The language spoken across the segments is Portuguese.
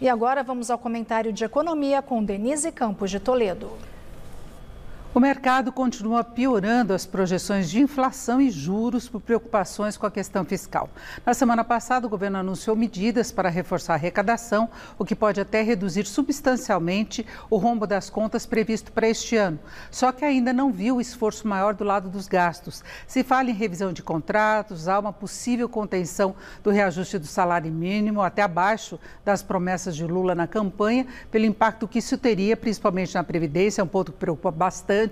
E agora vamos ao comentário de economia com Denise Campos de Toledo. O mercado continua piorando as projeções de inflação e juros por preocupações com a questão fiscal. Na semana passada, o governo anunciou medidas para reforçar a arrecadação, o que pode até reduzir substancialmente o rombo das contas previsto para este ano. Só que ainda não viu esforço maior do lado dos gastos. Se fala em revisão de contratos, há uma possível contenção do reajuste do salário mínimo, até abaixo das promessas de Lula na campanha, pelo impacto que isso teria, principalmente na Previdência, é um ponto que preocupa bastante.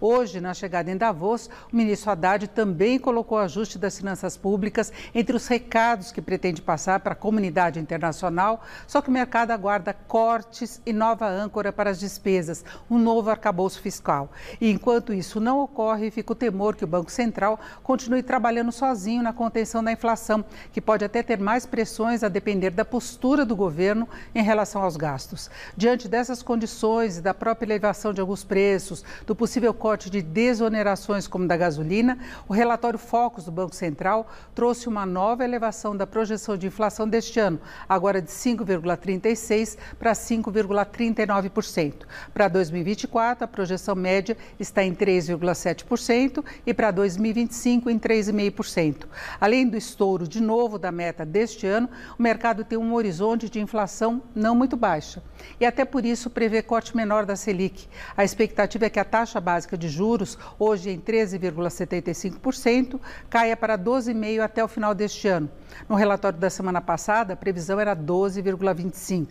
Hoje, na chegada em Davos, o ministro Haddad também colocou o ajuste das finanças públicas entre os recados que pretende passar para a comunidade internacional, só que o mercado aguarda cortes e nova âncora para as despesas, um novo arcabouço fiscal. E enquanto isso não ocorre, fica o temor que o Banco Central continue trabalhando sozinho na contenção da inflação, que pode até ter mais pressões a depender da postura do governo em relação aos gastos. Diante dessas condições e da própria elevação de alguns preços, do possível corte de desonerações como da gasolina, o relatório Focus do Banco Central trouxe uma nova elevação da projeção de inflação deste ano, agora de 5,36% para 5,39%. Para 2024, a projeção média está em 3,7% e para 2025 em 3,5%. Além do estouro de novo da meta deste ano, o mercado tem um horizonte de inflação não muito baixa e até por isso prevê corte menor da Selic. A expectativa é que a taxa básica de juros, hoje em 13,75%, caia para 12,5% até o final deste ano. No relatório da semana passada, a previsão era 12,25%.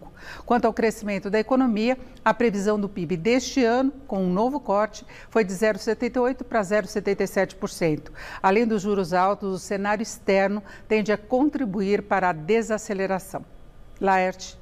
Quanto ao crescimento da economia, a previsão do PIB deste ano, com um novo corte, foi de 0,78% para 0,77%. Além dos juros altos, o cenário externo tende a contribuir para a desaceleração. Laerte.